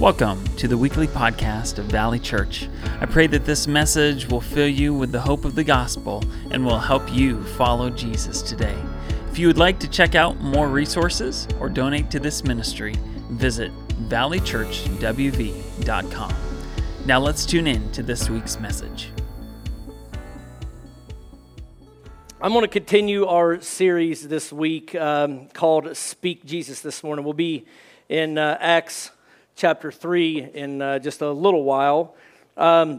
Welcome to the weekly podcast of Valley Church. I pray that this message will fill you with the hope of the gospel and will help you follow Jesus today. If you would like to check out more resources or donate to this ministry, visit valleychurchwv.com. Now let's tune in to this week's message. I'm going to continue our series this week called Speak Jesus this morning. We'll be in Acts chapter 3 in just a little while. And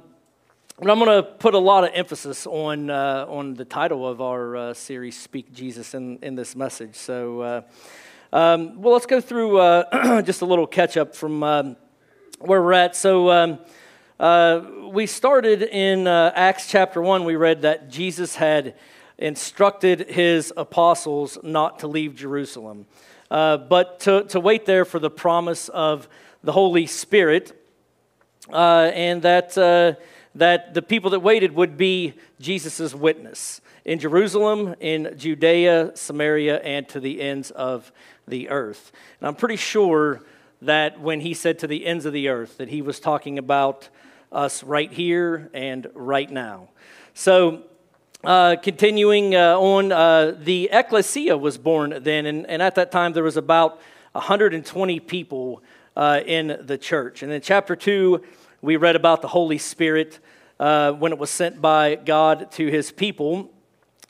I'm going to put a lot of emphasis on the title of our series, Speak Jesus, in this message. So, well, let's go through just a little catch-up from where we're at. So we started in Acts chapter 1. We read that Jesus had instructed his apostles not to leave Jerusalem, but to wait there for the promise of the Holy Spirit, and that the people that waited would be Jesus' witness in Jerusalem, in Judea, Samaria, and to the ends of the earth. And I'm pretty sure that when he said to the ends of the earth, that he was talking about us right here and right now. So continuing on, the Ecclesia was born then, and at that time there was about 120 people in the church. And in chapter 2, we read about the Holy Spirit when it was sent by God to his people,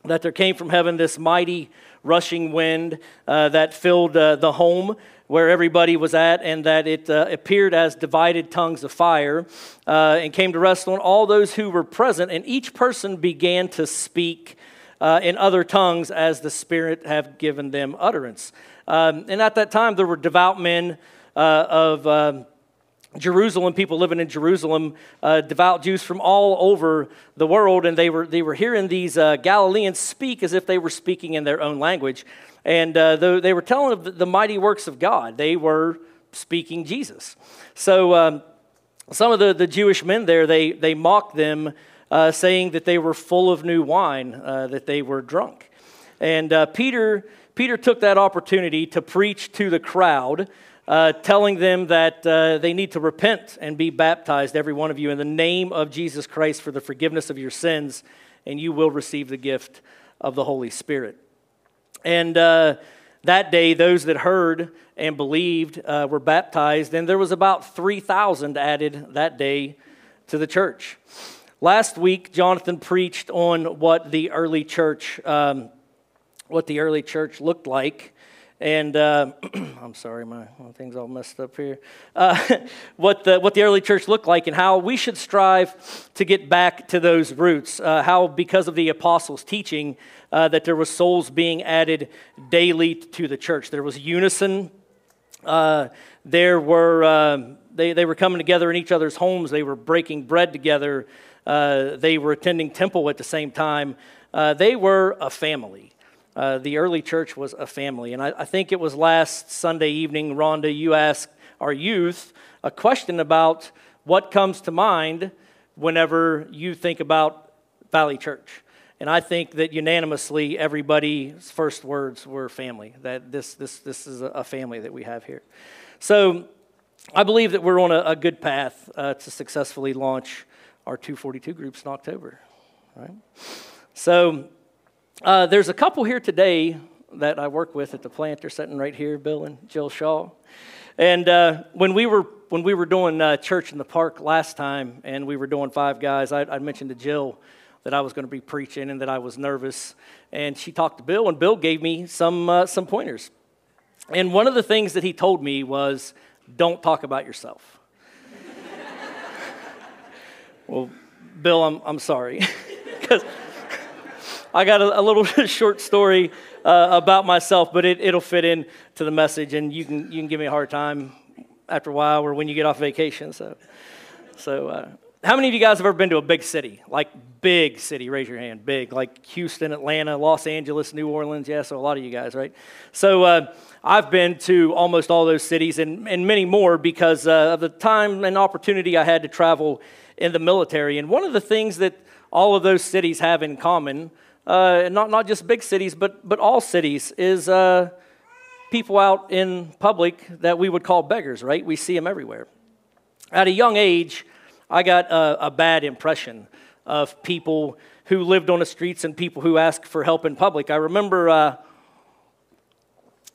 that there came from heaven this mighty rushing wind that filled the home where everybody was at, and that it appeared as divided tongues of fire and came to rest on all those who were present, and each person began to speak in other tongues as the Spirit had given them utterance. And at that time, there were devout men of Jerusalem, people living in Jerusalem, devout Jews from all over the world, and they were hearing these Galileans speak as if they were speaking in their own language, and they were telling of the mighty works of God. They were speaking Jesus. So some of the Jewish men there, they mocked them, saying that they were full of new wine, that they were drunk, and Peter took that opportunity to preach to the crowd, telling them that they need to repent and be baptized, every one of you, in the name of Jesus Christ for the forgiveness of your sins, and you will receive the gift of the Holy Spirit. And that day, those that heard and believed were baptized, and there was about 3,000 added that day to the church. Last week, Jonathan preached on what the early church looked like. And I'm sorry, my thing's all messed up here. What the early church looked like, and how we should strive to get back to those roots. How because of the apostles' teaching, that there were souls being added daily to the church. There was unison. They were coming together in each other's homes. They were breaking bread together. They were attending temple at the same time. They were a family. The early church was a family, and I think it was last Sunday evening, Rhonda, you asked our youth a question about what comes to mind whenever you think about Valley Church, and I think that unanimously everybody's first words were family, that this is a family that we have here. So I believe that we're on a good path to successfully launch our 242 groups in October, right? So there's a couple here today that I work with at the plant. They're sitting right here, Bill and Jill Shaw. And when we were doing Church in the Park last time, and we were doing Five Guys, I mentioned to Jill that I was going to be preaching and that I was nervous. And she talked to Bill, and Bill gave me some pointers. And one of the things that he told me was, "Don't talk about yourself." Well, Bill, I'm sorry, because I got a little short story about myself, but it'll fit in to the message, and you can give me a hard time after a while or when you get off vacation. So how many of you guys have ever been to a big city? Like big city, raise your hand. Big, like Houston, Atlanta, Los Angeles, New Orleans. Yeah, so a lot of you guys, right? So I've been to almost all those cities and many more because of the time and opportunity I had to travel in the military. And one of the things that all of those cities have in common, not just big cities, but all cities, is people out in public that we would call beggars, right? We see them everywhere. At a young age, I got a bad impression of people who lived on the streets and people who asked for help in public. I remember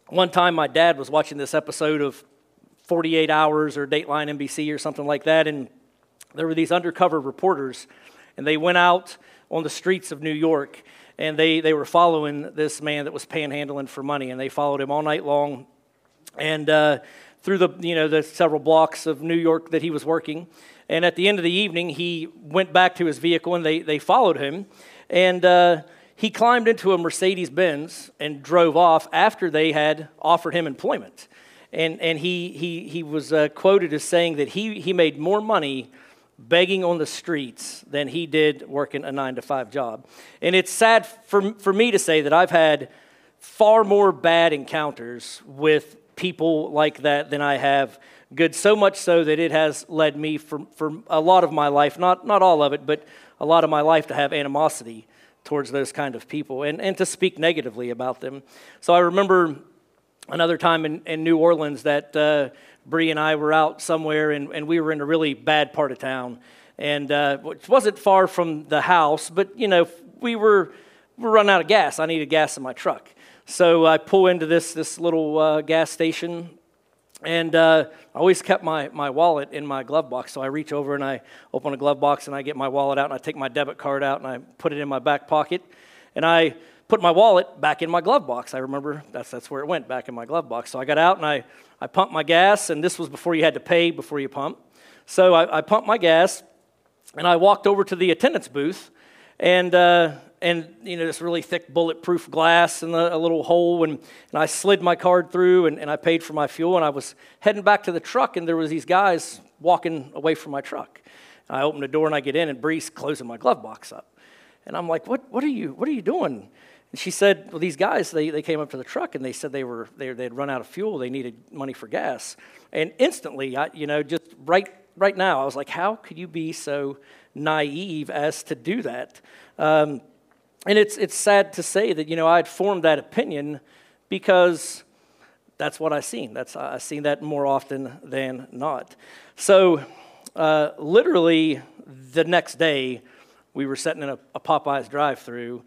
one time my dad was watching this episode of 48 Hours or Dateline NBC or something like that, and there were these undercover reporters, and they went out on the streets of New York, and they were following this man that was panhandling for money, and they followed him all night long, and through the several blocks of New York that he was working. And at the end of the evening, he went back to his vehicle, and they followed him. And he climbed into a Mercedes-Benz and drove off after they had offered him employment. And he was quoted as saying that he made more money begging on the streets than he did working a 9-to-5 job. And it's sad for me to say that I've had far more bad encounters with people like that than I have good, so much so that it has led me for a lot of my life, not all of it, but a lot of my life, to have animosity towards those kind of people and to speak negatively about them. So I remember another time in New Orleans that Bree and I were out somewhere, and we were in a really bad part of town, and which wasn't far from the house, but we were running out of gas. I needed gas in my truck. So I pull into this little gas station, and I always kept my wallet in my glove box. So I reach over and I open a glove box and I get my wallet out and I take my debit card out and I put it in my back pocket, and I put my wallet back in my glove box. I remember that's where it went, back in my glove box. So I got out and I pumped my gas, and this was before you had to pay before you pump. So I pumped my gas and I walked over to the attendance booth, and this really thick bulletproof glass and a little hole, and I slid my card through, and I paid for my fuel, and I was heading back to the truck, and there was these guys walking away from my truck. And I opened the door and I get in, and Bree's closing my glove box up. And I'm like, what are you doing? And she said, well, these guys, they came up to the truck and they said they had run out of fuel, they needed money for gas. And instantly, right now, I was like, how could you be so naive as to do that? And it's sad to say that, I had formed that opinion because that's what I seen. I seen that more often than not. So literally the next day, we were sitting in a Popeye's drive-thru,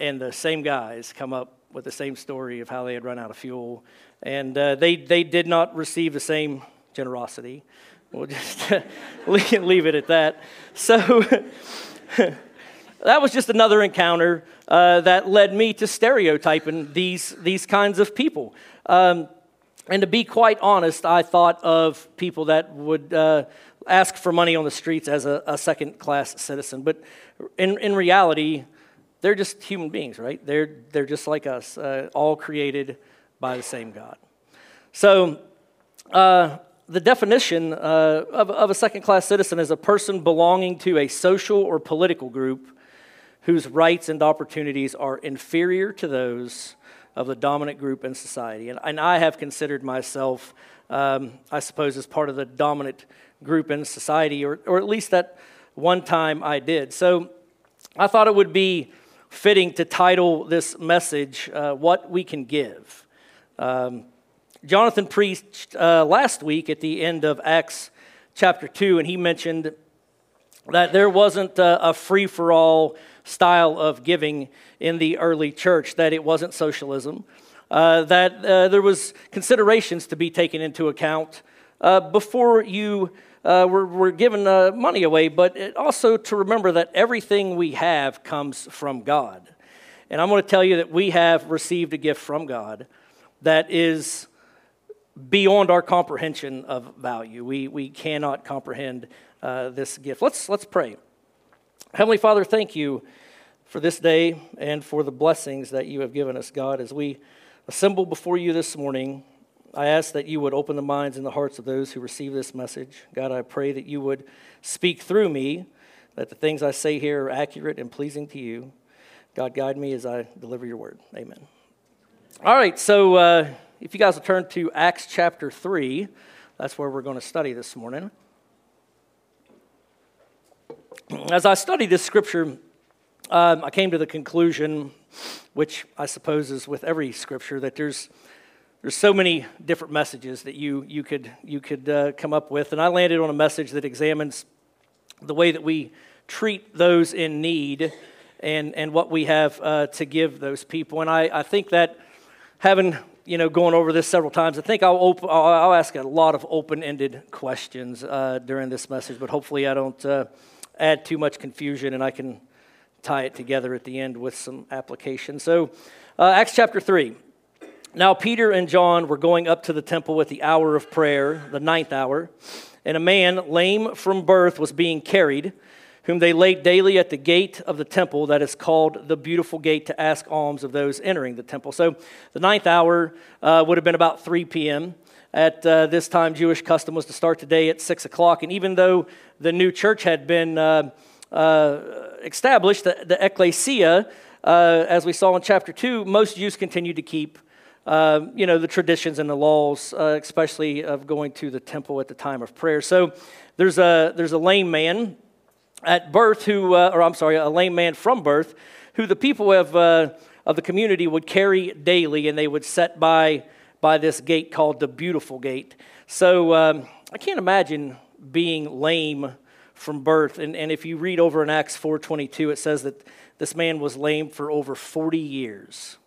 and the same guys come up with the same story of how they had run out of fuel, and they did not receive the same generosity. We'll just leave it at that. So that was just another encounter that led me to stereotyping these kinds of people. And to be quite honest, I thought of people that would ask for money on the streets as a second-class citizen. But in reality, they're just human beings, right? They're just like us, all created by the same God. So the definition of a second-class citizen is a person belonging to a social or political group whose rights and opportunities are inferior to those of the dominant group in society. And I have considered myself, I suppose, as part of the dominant group in society, or at least that one time I did. So I thought it would be fitting to title this message, What We Can Give. Jonathan preached last week at the end of Acts chapter 2, and he mentioned that there wasn't a free-for-all style of giving in the early church, that it wasn't socialism, that there was considerations to be taken into account before you were given money away, but also to remember that everything we have comes from God. And I'm going to tell you that we have received a gift from God that is beyond our comprehension of value. We cannot comprehend this gift. Let's pray. Heavenly Father, thank you for this day and for the blessings that you have given us, God. As we assemble before you this morning, I ask that you would open the minds and the hearts of those who receive this message. God, I pray that you would speak through me, that the things I say here are accurate and pleasing to you. God, guide me as I deliver your word. Amen. All right, so if you guys will turn to Acts chapter 3, that's where we're going to study this morning. As I studied this scripture, I came to the conclusion, which I suppose is with every scripture, that there's There's so many different messages that you could come up with, and I landed on a message that examines the way that we treat those in need and what we have to give those people. And I think that having going over this several times, I think I'll ask a lot of open-ended questions during this message, but hopefully I don't add too much confusion, and I can tie it together at the end with some application. So Acts chapter 3. Now Peter and John were going up to the temple at the hour of prayer, the ninth hour, and a man lame from birth was being carried, whom they laid daily at the gate of the temple that is called the Beautiful Gate, to ask alms of those entering the temple. So the ninth hour would have been about 3 p.m. At this time, Jewish custom was to start the day at 6 o'clock. And even though the new church had been established, the Ecclesia, as we saw in chapter 2, most Jews continued to keep the traditions and the laws, especially of going to the temple at the time of prayer. So there's a lame man at birth a lame man from birth, who the people of the community would carry daily, and they would set by this gate called the Beautiful Gate. So I can't imagine being lame from birth. And if you read over in Acts 4:22, it says that this man was lame for over 40 years,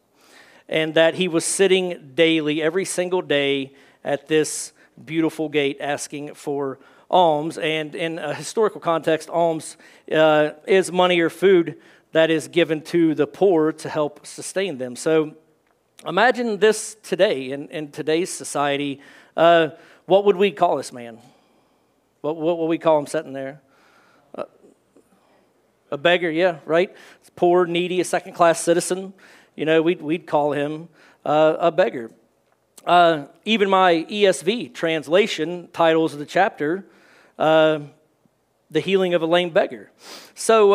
and that he was sitting daily, every single day, at this Beautiful Gate asking for alms. And in a historical context, alms is money or food that is given to the poor to help sustain them. So imagine this today, in today's society. What would we call this man? What would we call him sitting there? A beggar, yeah, right? Poor, needy, a second-class citizen. We'd call him a beggar. Even my ESV translation titles the chapter, The Healing of a Lame Beggar. So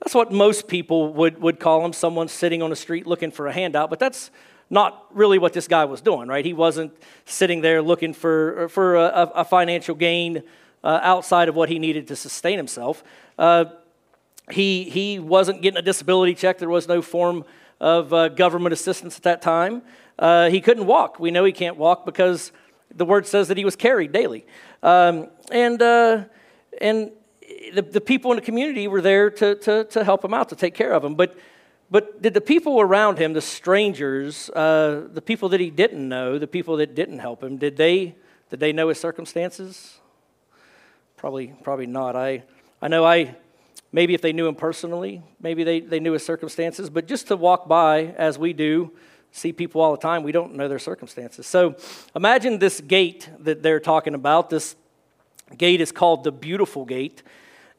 that's what most people would call him, someone sitting on the street looking for a handout. But that's not really what this guy was doing, right? He wasn't sitting there looking for a financial gain outside of what he needed to sustain himself. He wasn't getting a disability check. There was no form of government assistance at that time. He couldn't walk. We know he can't walk because the word says that he was carried daily. And the people in the community were there to help him out, to take care of him. But did the people around him, the strangers, the people that he didn't know, the people that didn't help him, did they know his circumstances? Probably not. I know maybe if they knew him personally, maybe they knew his circumstances. But just to walk by as we do, see people all the time, we don't know their circumstances. So imagine this gate that they're talking about. This gate is called the Beautiful Gate.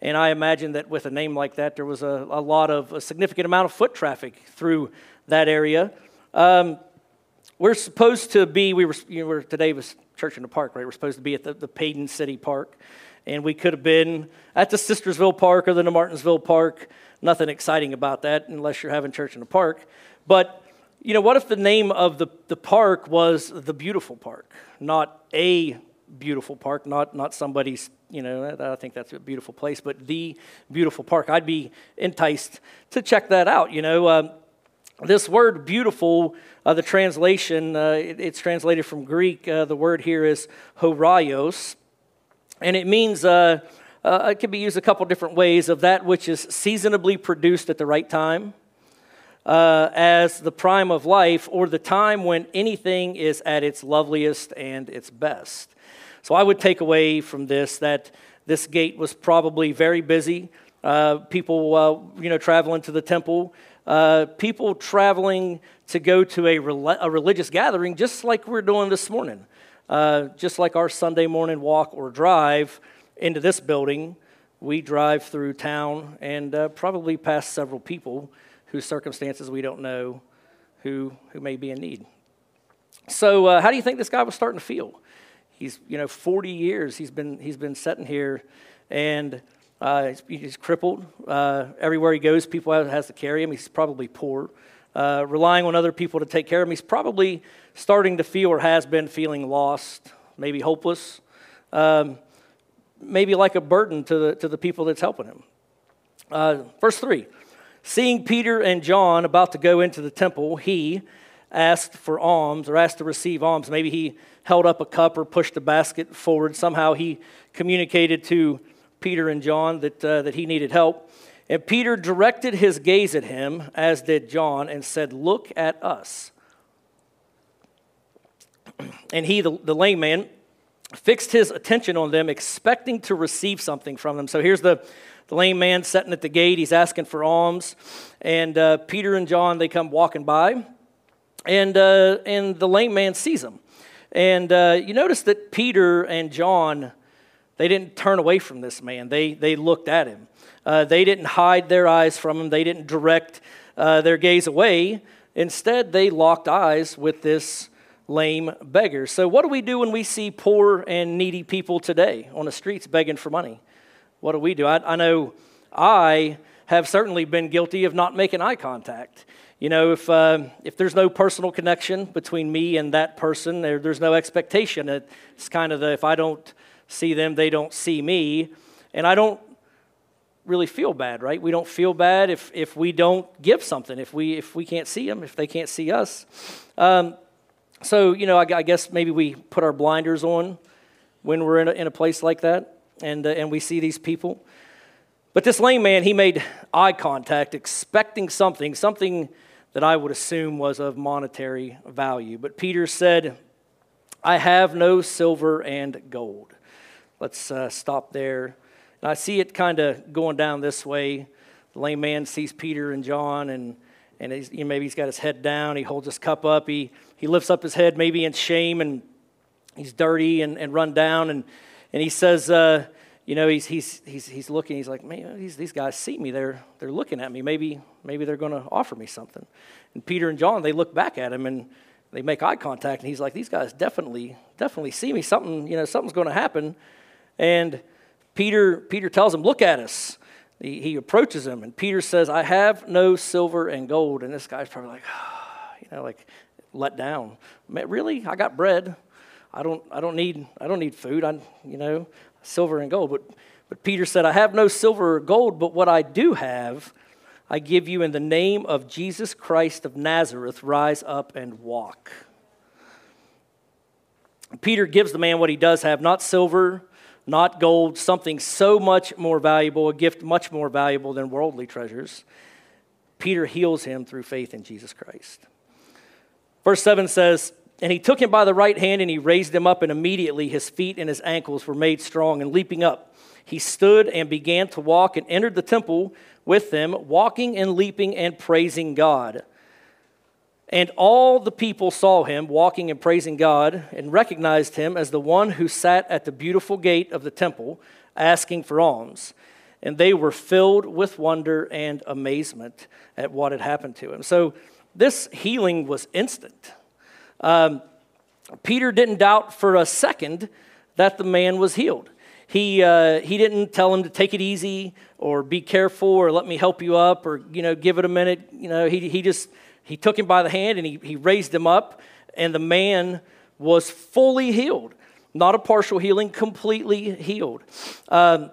And I imagine that with a name like that, there was a significant amount of foot traffic through that area. Today was Church in the Park, right? We're supposed to be at the Paden City Park. And we could have been at the Sistersville Park or the New Martinsville Park. Nothing exciting about that unless you're having Church in the Park. But what if the name of the park was the Beautiful Park, not a beautiful park, not somebody's, I think that's a beautiful place, but the Beautiful Park. I'd be enticed to check that out. This word beautiful, the translation, it's translated from Greek. The word here is horaios, and it means, it can be used a couple different ways, of that which is seasonably produced at the right time. As the prime of life, or the time when anything is at its loveliest and its best. So I would take away from this that this gate was probably very busy. People, traveling to the temple. People traveling to go to a religious gathering, just like we're doing this morning. Just like our Sunday morning walk or drive into this building, we drive through town and probably pass several people whose circumstances we don't know, who may be in need. So how do you think this guy was starting to feel? He's 40 years he's been sitting here, and he's crippled. Everywhere he goes, people has to carry him. He's probably poor, relying on other people to take care of him. He's probably starting to feel, or has been feeling, lost, maybe hopeless, maybe like a burden to the people that's helping him. Verse 3. Seeing Peter and John about to go into the temple, he, asked for alms or asked to receive alms. Maybe he held up a cup or pushed a basket forward. Somehow he communicated to Peter and John that he needed help. And Peter directed his gaze at him, as did John, and said, "Look at us." And he, the lame man, fixed his attention on them, expecting to receive something from them. So here's the lame man sitting at the gate. He's asking for alms. And Peter and John, they come walking by. And the lame man sees them. And you notice that Peter and John, they didn't turn away from this man. They looked at him. They didn't hide their eyes from him. They didn't direct their gaze away. Instead, they locked eyes with this lame beggar. So what do we do when we see poor and needy people today on the streets begging for money? What do we do? I know I have certainly been guilty of not making eye contact. You know, if there's no personal connection between me and that person, there's no expectation. It's kind of if I don't see them, they don't see me. And I don't really feel bad, right? We don't feel bad if we don't give something, if we can't see them, if they can't see us. So, you know, I guess maybe we put our blinders on when we're in a place like that, and we see these people. But this lame man, he made eye contact, expecting something that I would assume was of monetary value. But Peter said, "I have no silver and gold." Let's stop there. And I see it kind of going down this way. The lame man sees Peter and John, and he's, you know, maybe he's got his head down. He holds his cup up. He lifts up his head maybe in shame, and he's dirty and run down. And he says, you know, he's looking. He's like, man, these guys see me. They're looking at me. Maybe they're going to offer me something. And Peter and John, they look back at him, and they make eye contact. And he's like, these guys definitely see me. Something, you know, something's going to happen. And Peter tells him, "Look at us." He approaches him, and Peter says, "I have no silver and gold." And this guy's probably like, oh, you know, like let down. Really? I got bread. I don't need food. Silver and gold. But Peter said, "I have no silver or gold, but what I do have, I give you in the name of Jesus Christ of Nazareth. Rise up and walk." Peter gives the man what he does have, not silver, not gold, something so much more valuable, a gift much more valuable than worldly treasures. Peter heals him through faith in Jesus Christ. Verse 7 says, "And he took him by the right hand, and he raised him up, and immediately his feet and his ankles were made strong, and leaping up, he stood and began to walk and entered the temple with them, walking and leaping and praising God. And all the people saw him walking and praising God and recognized him as the one who sat at the beautiful gate of the temple asking for alms. And they were filled with wonder and amazement at what had happened to him." So this healing was instant. Peter didn't doubt for a second that the man was healed. He didn't tell him to take it easy or be careful or let me help you up or, you know, give it a minute. You know, he took him by the hand and he raised him up, and the man was fully healed. Not a partial healing, completely healed. Not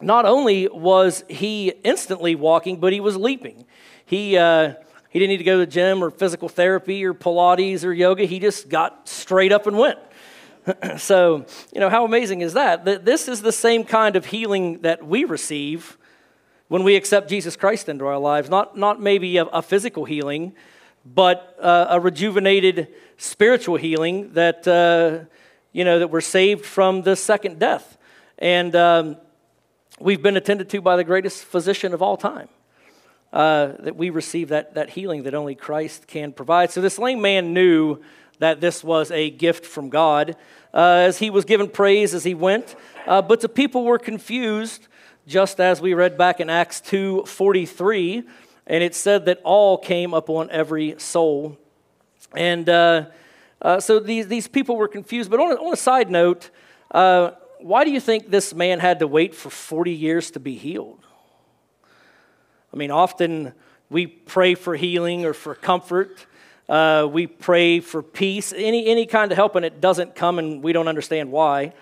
only was he instantly walking, but he was leaping. He didn't need to go to the gym or physical therapy or Pilates or yoga. He just got straight up and went. So, you know, how amazing is that? This is the same kind of healing that we receive when we accept Jesus Christ into our lives. Not maybe a physical healing, but a rejuvenated spiritual healing that, you know, that we're saved from the second death. And we've been attended to by the greatest physician of all time. That we receive that healing that only Christ can provide. So this lame man knew that this was a gift from God as he was given praise as he went. But the people were confused, just as we read back in Acts 2:43, and it said that all came upon every soul. And so these people were confused. But on a side note, why do you think this man had to wait for 40 years to be healed? I mean, often we pray for healing or for comfort. We pray for peace, any kind of help, and it doesn't come, and we don't understand why.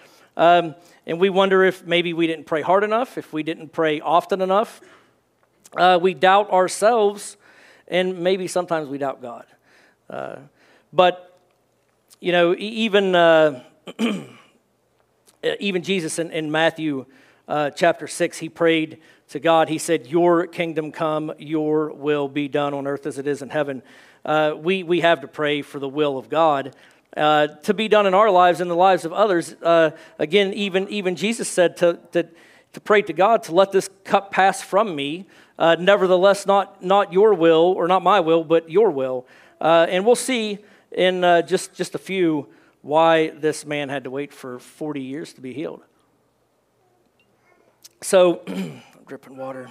And we wonder if maybe we didn't pray hard enough, if we didn't pray often enough. We doubt ourselves, and maybe sometimes we doubt God. But, you know, even even Jesus in Matthew chapter 6, he prayed to God. He said, "Your kingdom come, your will be done on earth as it is in heaven." We have to pray for the will of God to be done in our lives and the lives of others. Again, even Jesus said to pray to God to let this cup pass from me. Nevertheless, not your will, or not my will, but your will. And we'll see in just a few why this man had to wait for 40 years to be healed. So, dripping water.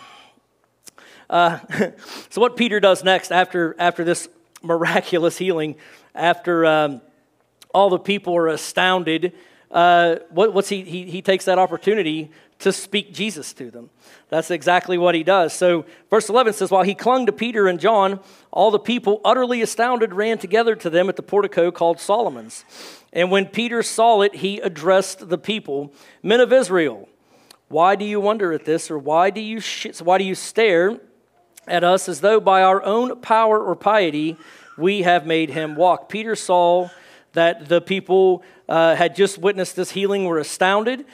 So what Peter does next after this miraculous healing, after all the people are astounded, he takes that opportunity to speak Jesus to them. That's exactly what he does. So verse 11 says, "While he clung to Peter and John, all the people, utterly astounded, ran together to them at the portico called Solomon's. And when Peter saw it, he addressed the people, 'Men of Israel, why do you wonder at this, or why do you stare at us as though by our own power or piety we have made him walk?'" Peter saw that the people had just witnessed this healing, were astounded.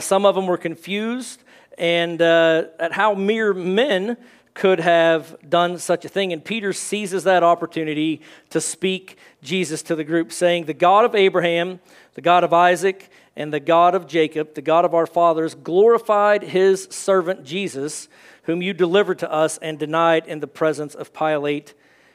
Some of them were confused and at how mere men could have done such a thing. And Peter seizes that opportunity to speak Jesus to the group, saying, "The God of Abraham, the God of Isaac, and the God of Jacob, the God of our fathers, glorified his servant Jesus, whom you delivered to us and denied in the presence of Pilate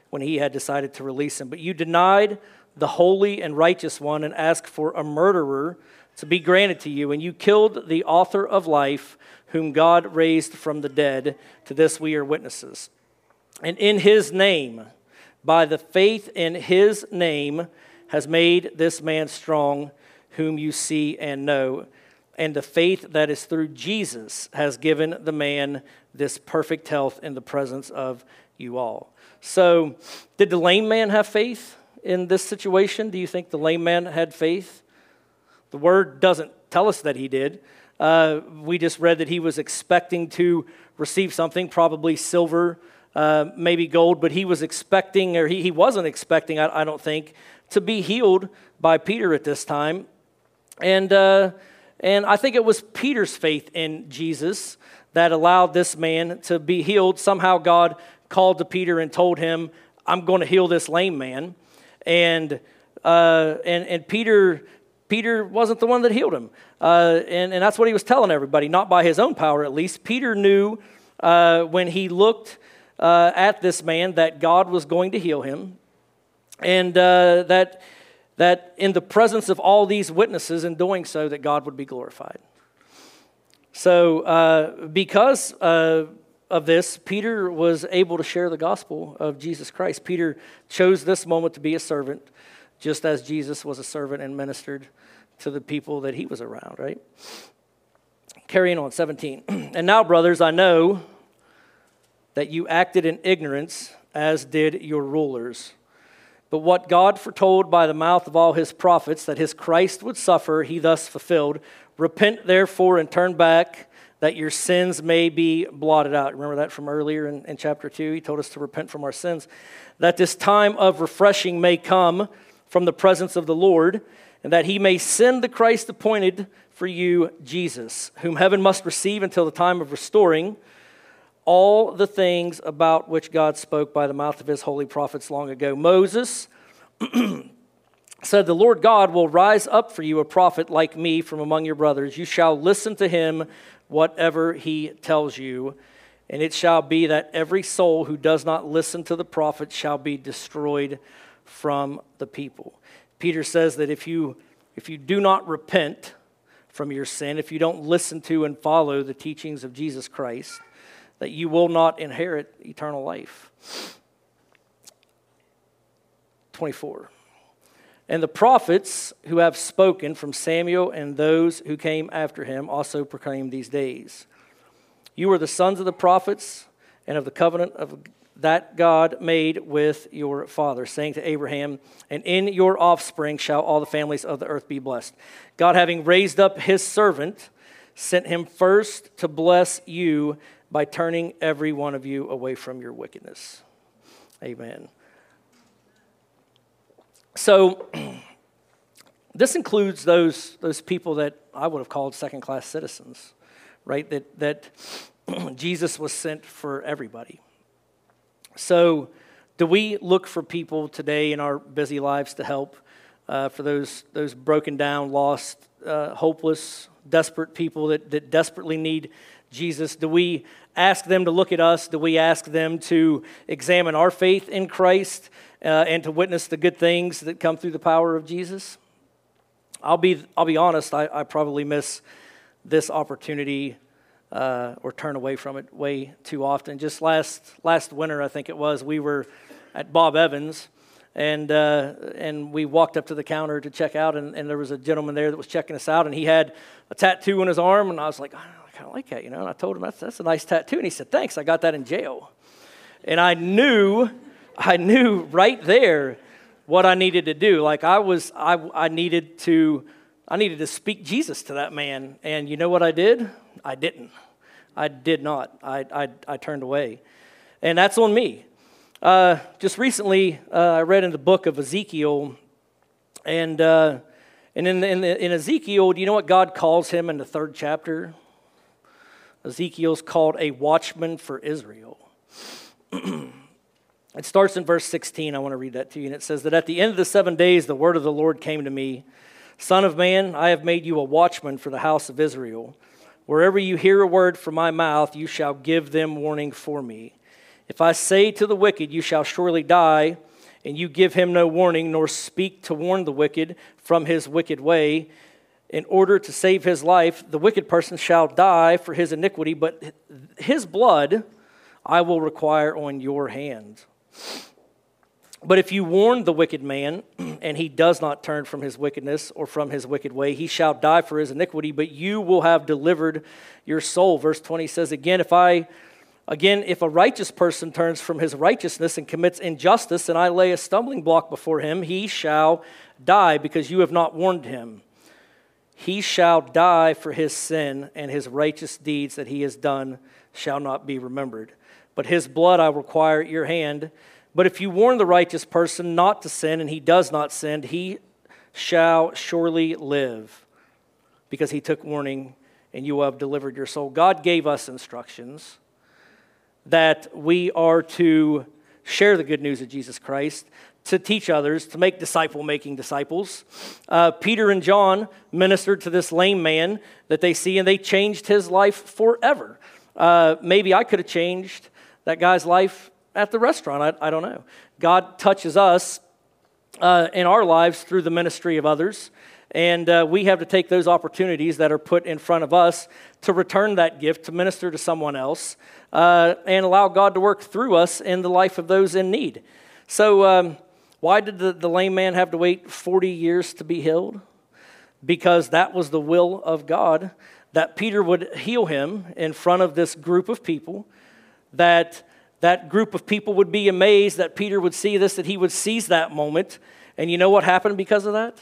when he had decided to release him. But you denied the holy and righteous one and asked for a murderer to be granted to you. And you killed the author of life, whom God raised from the dead. To this we are witnesses. And in his name, by the faith in his name, has made this man strong, whom you see and know. And the faith that is through Jesus has given the man this perfect health in the presence of you all." So, did the lame man have faith in this situation? Do you think the lame man had faith? The word doesn't tell us that he did. We just read that he was expecting to receive something, probably silver, maybe gold, but he was expecting, or he wasn't expecting, I don't think, to be healed by Peter at this time. And I think it was Peter's faith in Jesus that allowed this man to be healed. Somehow God called to Peter and told him, "I'm going to heal this lame man." And Peter wasn't the one that healed him. And that's what he was telling everybody, not by his own power at least. Peter knew when he looked at this man that God was going to heal him, and that in the presence of all these witnesses, in doing so, that God would be glorified. So because of this, Peter was able to share the gospel of Jesus Christ. Peter chose this moment to be a servant, just as Jesus was a servant and ministered to the people that he was around, right? Carrying on, 17. "And now, brothers, I know that you acted in ignorance, as did your rulers. But what God foretold by the mouth of all his prophets, that his Christ would suffer, he thus fulfilled. Repent, therefore, and turn back, that your sins may be blotted out." Remember that from earlier in chapter 2? He told us to repent from our sins. "That this time of refreshing may come from the presence of the Lord, and that he may send the Christ appointed for you, Jesus, whom heaven must receive until the time of restoring all the things about which God spoke by the mouth of his holy prophets long ago. Moses said, 'The Lord God will rise up for you a prophet like me from among your brothers. You shall listen to him, whatever he tells you. And it shall be that every soul who does not listen to the prophet shall be destroyed from the people.'" Peter says that if you do not repent from your sin, if you don't listen to and follow the teachings of Jesus Christ, that you will not inherit eternal life. 24. "And the prophets who have spoken from Samuel and those who came after him also proclaim these days. You are the sons of the prophets and of the covenant of that God made with your father, saying to Abraham, 'And in your offspring shall all the families of the earth be blessed.' God, having raised up his servant, sent him first to bless you by turning every one of you away from your wickedness." Amen. So this includes those people that I would have called second-class citizens, right? That Jesus was sent for everybody. So do we look for people today in our busy lives to help for those broken down, lost, hopeless, desperate people that desperately need Jesus? Do we ask them to look at us? Do we ask them to examine our faith in Christ and to witness the good things that come through the power of Jesus? I'll be honest, I probably miss this opportunity or turn away from it way too often. Just last winter, I think it was, we were at Bob Evans, and we walked up to the counter to check out, and there was a gentleman there that was checking us out, and he had a tattoo on his arm, and I was like, I kind of like that, you know, and I told him, that's a nice tattoo, and he said, thanks, I got that in jail. And I knew right there what I needed to do. Like I needed to speak Jesus to that man. And you know what I did? I didn't. I did not. I turned away. And that's on me. Just recently, I read in the book of Ezekiel, and in Ezekiel, do you know what God calls him in the third chapter? Ezekiel's called a watchman for Israel. It starts in verse 16. I want to read that to you. And it says that at the end of the 7 days, the word of the Lord came to me. Son of man, I have made you a watchman for the house of Israel. Wherever you hear a word from my mouth, you shall give them warning for me. If I say to the wicked, you shall surely die, and you give him no warning, nor speak to warn the wicked from his wicked way, in order to save his life, the wicked person shall die for his iniquity, but his blood I will require on your hand. But if you warn the wicked man, and he does not turn from his wickedness or from his wicked way, he shall die for his iniquity, but you will have delivered your soul. Verse 20 says, Again, if a righteous person turns from his righteousness and commits injustice, and I lay a stumbling block before him, he shall die, because you have not warned him. He shall die for his sin, and his righteous deeds that he has done shall not be remembered. But his blood I require at your hand. But if you warn the righteous person not to sin, and he does not sin, he shall surely live, because he took warning, and you have delivered your soul. God gave us instructions that we are to share the good news of Jesus Christ, to teach others, to make disciple-making disciples. Peter and John ministered to this lame man that they see, and they changed his life forever. Maybe I could have changed that guy's life at the restaurant. I don't know. God touches us in our lives through the ministry of others, and we have to take those opportunities that are put in front of us to return that gift, to minister to someone else, and allow God to work through us in the life of those in need. So, why did the lame man have to wait 40 years to be healed? Because that was the will of God, that Peter would heal him in front of this group of people, that group of people would be amazed, that Peter would see this, that he would seize that moment. And you know what happened because of that?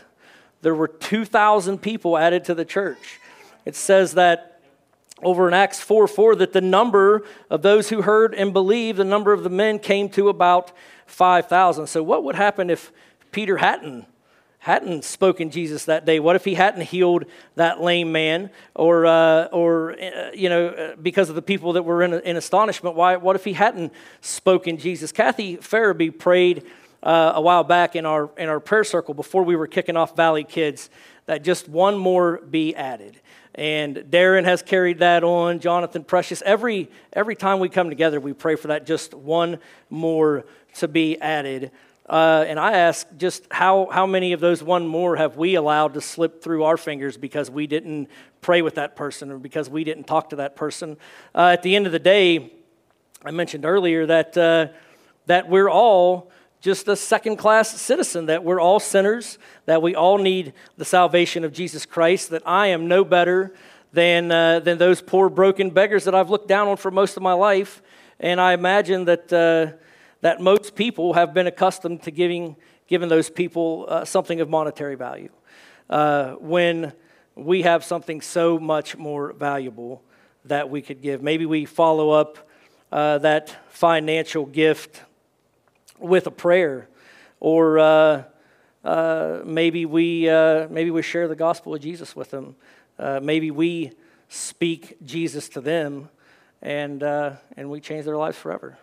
There were 2,000 people added to the church. It says that over in Acts 4:4 that the number of those who heard and believed, the number of the men came to about 5,000. So what would happen if Peter hadn't spoken Jesus that day? What if he hadn't healed that lame man? Or because of the people that were in astonishment, what if he hadn't spoken Jesus? Kathy Farabee prayed a while back in our prayer circle before we were kicking off Valley Kids that just one more be added. And Darren has carried that on, Jonathan Precious. Every time we come together, we pray for that, just one more to be added. And I ask just how many of those one more have we allowed to slip through our fingers because we didn't pray with that person or because we didn't talk to that person? At the end of the day, I mentioned earlier that we're all just a second-class citizen, that we're all sinners, that we all need the salvation of Jesus Christ, that I am no better than those poor, broken beggars that I've looked down on for most of my life. And I imagine that most people have been accustomed to giving those people something of monetary value, when we have something so much more valuable that we could give. Maybe we follow up that financial gift with a prayer, or Maybe we share the gospel of Jesus with them. Maybe we speak Jesus to them, and we change their lives forever.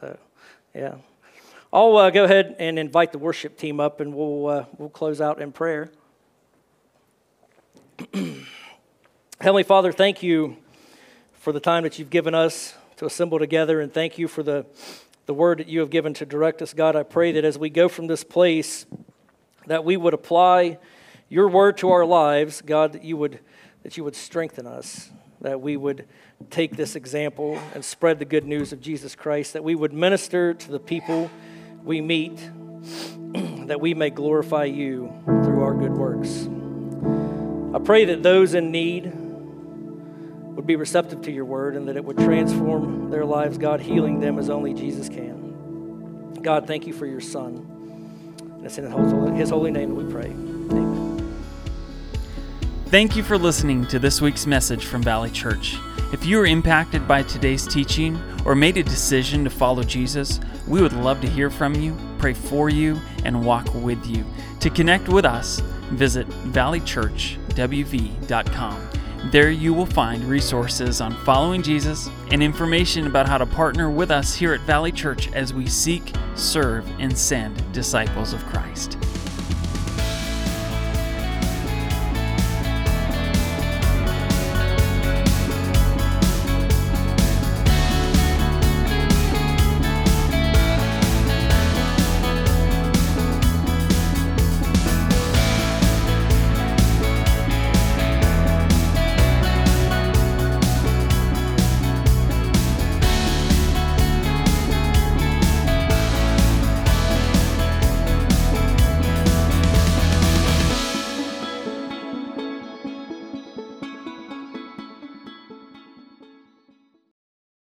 So, yeah. I'll go ahead and invite the worship team up, and we'll close out in prayer. Heavenly Father, thank you for the time that you've given us to assemble together, and thank you for the word that you have given to direct us. God, I pray that as we go from this place, that we would apply your word to our lives. God, that you would strengthen us, that we would take this example and spread the good news of Jesus Christ, that we would minister to the people we meet, that we may glorify you through our good works. I pray that those in need would be receptive to your word and that it would transform their lives, God, healing them as only Jesus can. God, thank you for your son. And it's in his holy name that we pray. Amen. Thank you for listening to this week's message from Valley Church. If you were impacted by today's teaching or made a decision to follow Jesus, we would love to hear from you, pray for you, and walk with you. To connect with us, visit valleychurchwv.com. There you will find resources on following Jesus and information about how to partner with us here at Valley Church as we seek, serve, and send disciples of Christ.